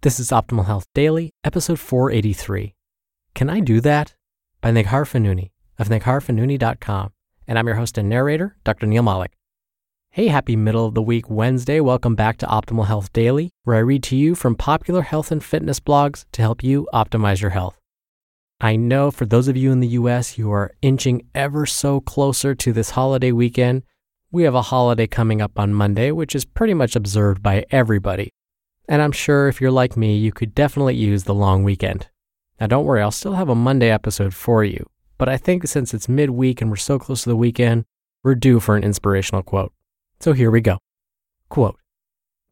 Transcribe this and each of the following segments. This is Optimal Health Daily, episode 483. Can I do that? By Neghar Fonooni of NegharFonooni.com. And I'm your host and narrator, Dr. Neil Malik. Hey, happy middle of the week Wednesday. Welcome back to Optimal Health Daily, where I read to you from popular health and fitness blogs to help you optimize your health. I know for those of you in the U.S., you are inching ever so closer to this holiday weekend. We have a holiday coming up on Monday, which is pretty much observed by everybody. And I'm sure if you're like me, you could definitely use the long weekend. Now don't worry, I'll still have a Monday episode for you, but I think since it's midweek and we're so close to the weekend, we're due for an inspirational quote. So here we go. Quote,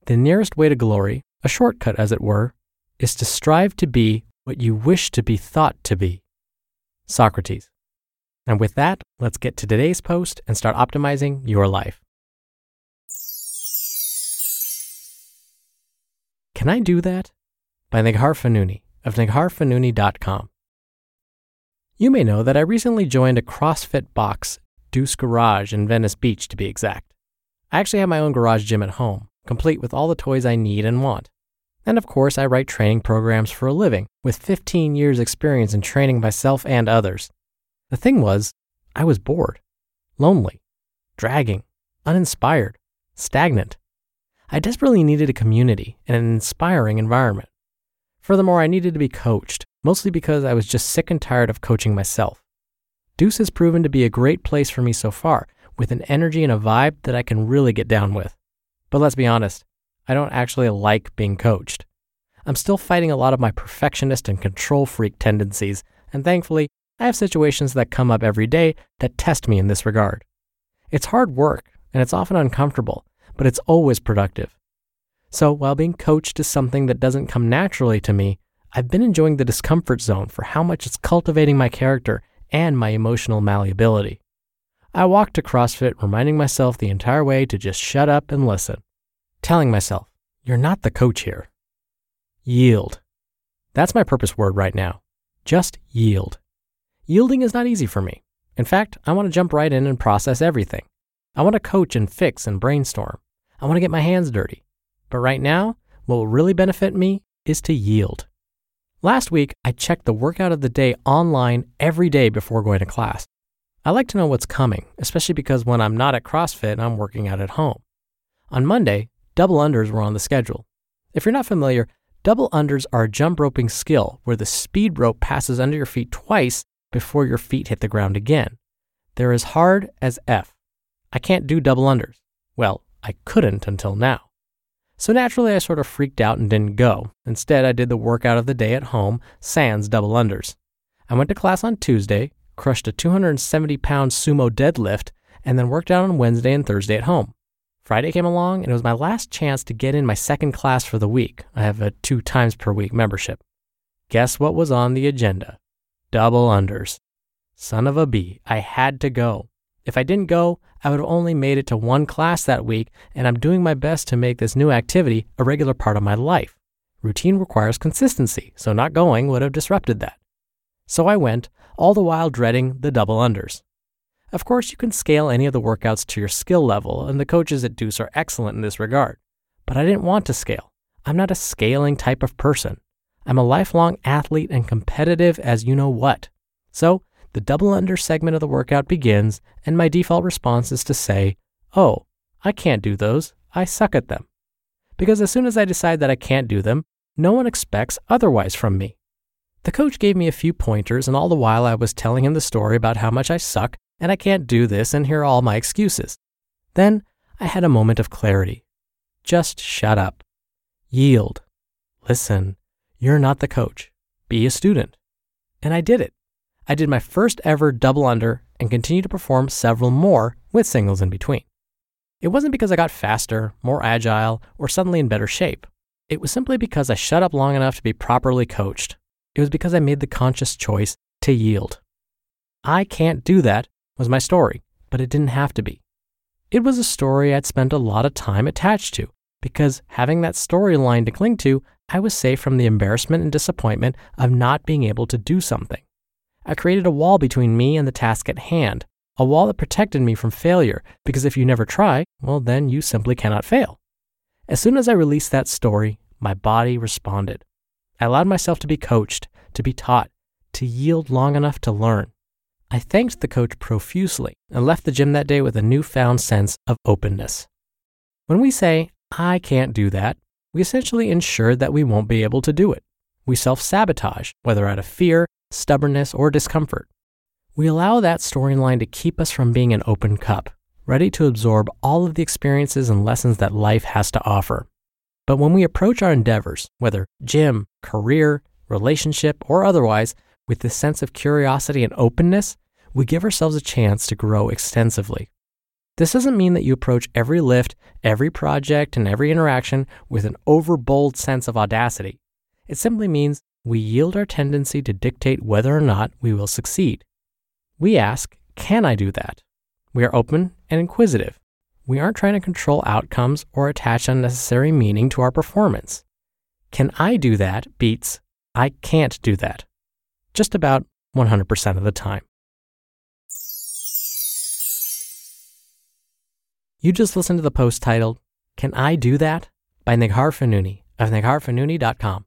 "The nearest way to glory, a shortcut as it were, is to strive to be what you wish to be thought to be." Socrates. And with that, let's get to today's post and start optimizing your life. Can I do that? By Neghar Fonooni of NegharFonooni.com. You may know that I recently joined a CrossFit box, Deuce Garage in Venice Beach to be exact. I actually have my own garage gym at home, complete with all the toys I need and want. And of course, I write training programs for a living, with 15 years experience in training myself and others. The thing was, I was bored, lonely, dragging, uninspired, stagnant. I desperately needed a community and an inspiring environment. Furthermore, I needed to be coached, mostly because I was just sick and tired of coaching myself. Deuce has proven to be a great place for me so far, with an energy and a vibe that I can really get down with. But let's be honest, I don't actually like being coached. I'm still fighting a lot of my perfectionist and control freak tendencies, and thankfully, I have situations that come up every day that test me in this regard. It's hard work, and it's often uncomfortable, but it's always productive. So while being coached is something that doesn't come naturally to me, I've been enjoying the discomfort zone for how much it's cultivating my character and my emotional malleability. I walked to CrossFit reminding myself the entire way to just shut up and listen, telling myself, you're not the coach here. Yield. That's my purpose word right now. Just yield. Yielding is not easy for me. In fact, I want to jump right in and process everything. I want to coach and fix and brainstorm. I want to get my hands dirty. But right now, what will really benefit me is to yield. Last week, I checked the workout of the day online every day before going to class. I like to know what's coming, especially because when I'm not at CrossFit, I'm working out at home. On Monday, double unders were on the schedule. If you're not familiar, double unders are a jump roping skill where the speed rope passes under your feet twice before your feet hit the ground again. They're as hard as F. I can't do double unders. Well, I couldn't until now. So naturally, I sort of freaked out and didn't go. Instead, I did the workout of the day at home, sans double unders. I went to class on Tuesday, crushed a 270-pound sumo deadlift, and then worked out on Wednesday and Thursday at home. Friday came along, and it was my last chance to get in my second class for the week. I have a 2 times per week membership. Guess what was on the agenda? Double unders. Son of a bee, I had to go. If I didn't go, I would have only made it to one class that week, and I'm doing my best to make this new activity a regular part of my life. Routine requires consistency, so not going would have disrupted that. So I went, all the while dreading the double unders. Of course, you can scale any of the workouts to your skill level, and the coaches at Deuce are excellent in this regard. But I didn't want to scale. I'm not a scaling type of person. I'm a lifelong athlete and competitive as you know what. So the double under segment of the workout begins, and my default response is to say, oh, I can't do those. I suck at them. Because as soon as I decide that I can't do them, no one expects otherwise from me. The coach gave me a few pointers, and all the while I was telling him the story about how much I suck and I can't do this and here are all my excuses. Then I had a moment of clarity. Just shut up. Yield. Listen. You're not the coach. Be a student. And I did it. I did my first ever double under and continued to perform several more with singles in between. It wasn't because I got faster, more agile, or suddenly in better shape. It was simply because I shut up long enough to be properly coached. It was because I made the conscious choice to yield. I can't do that was my story, but it didn't have to be. It was a story I'd spent a lot of time attached to because having that storyline to cling to, I was safe from the embarrassment and disappointment of not being able to do something. I created a wall between me and the task at hand, a wall that protected me from failure because if you never try, well then you simply cannot fail. As soon as I released that story, my body responded. I allowed myself to be coached, to be taught, to yield long enough to learn. I thanked the coach profusely and left the gym that day with a newfound sense of openness. When we say, I can't do that, we essentially ensure that we won't be able to do it. We self-sabotage, whether out of fear, stubbornness, or discomfort. We allow that storyline to keep us from being an open cup, ready to absorb all of the experiences and lessons that life has to offer. But when we approach our endeavors, whether gym, career, relationship, or otherwise, with this sense of curiosity and openness, we give ourselves a chance to grow extensively. This doesn't mean that you approach every lift, every project, and every interaction with an overbold sense of audacity. It simply means we yield our tendency to dictate whether or not we will succeed. We ask, can I do that? We are open and inquisitive. We aren't trying to control outcomes or attach unnecessary meaning to our performance. Can I do that beats I can't do that. Just about 100% of the time. You just listened to the post titled, Can I Do That? By Neghar Fonooni of NegharFonooni.com.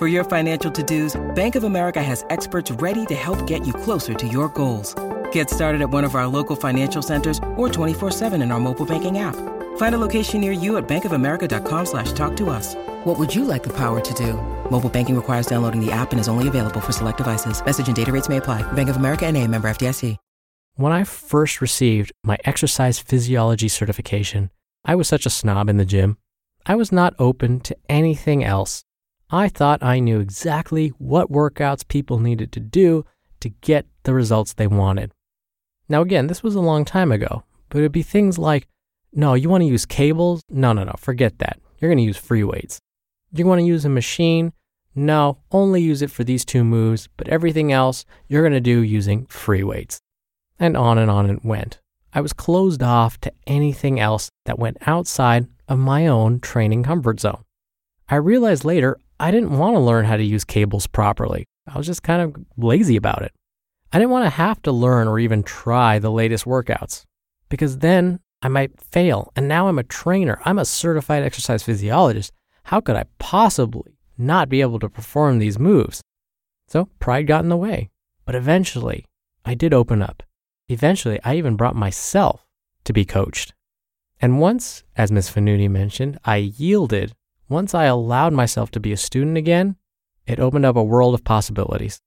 For your financial to-dos, Bank of America has experts ready to help get you closer to your goals. Get started at one of our local financial centers or 24/7 in our mobile banking app. Find a location near you at bankofamerica.com/talktous. What would you like the power to do? Mobile banking requires downloading the app and is only available for select devices. Message and data rates may apply. Bank of America N.A., member FDIC. When I first received my exercise physiology certification, I was such a snob in the gym. I was not open to anything else. I thought I knew exactly what workouts people needed to do to get the results they wanted. Now again, this was a long time ago, but it'd be things like, no, you want to use cables? No, forget that. You're going to use free weights. You want to use a machine? No, only use it for these two moves, but everything else you're going to do using free weights. And on it went. I was closed off to anything else that went outside of my own training comfort zone. I realized later I didn't want to learn how to use cables properly. I was just kind of lazy about it. I didn't want to have to learn or even try the latest workouts because then I might fail. And now I'm a trainer. I'm a certified exercise physiologist. How could I possibly not be able to perform these moves? So pride got in the way. But eventually, I did open up. Eventually, I even brought myself to be coached. And once, as Ms. Fonooni mentioned, I yielded. Once I allowed myself to be a student again, it opened up a world of possibilities.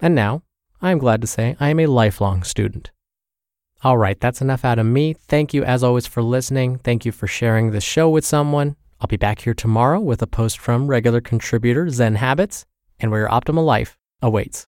And now, I'm glad to say I am a lifelong student. All right, that's enough out of me. Thank you, as always, for listening. Thank you for sharing this show with someone. I'll be back here tomorrow with a post from regular contributor Zen Habits and where your optimal life awaits.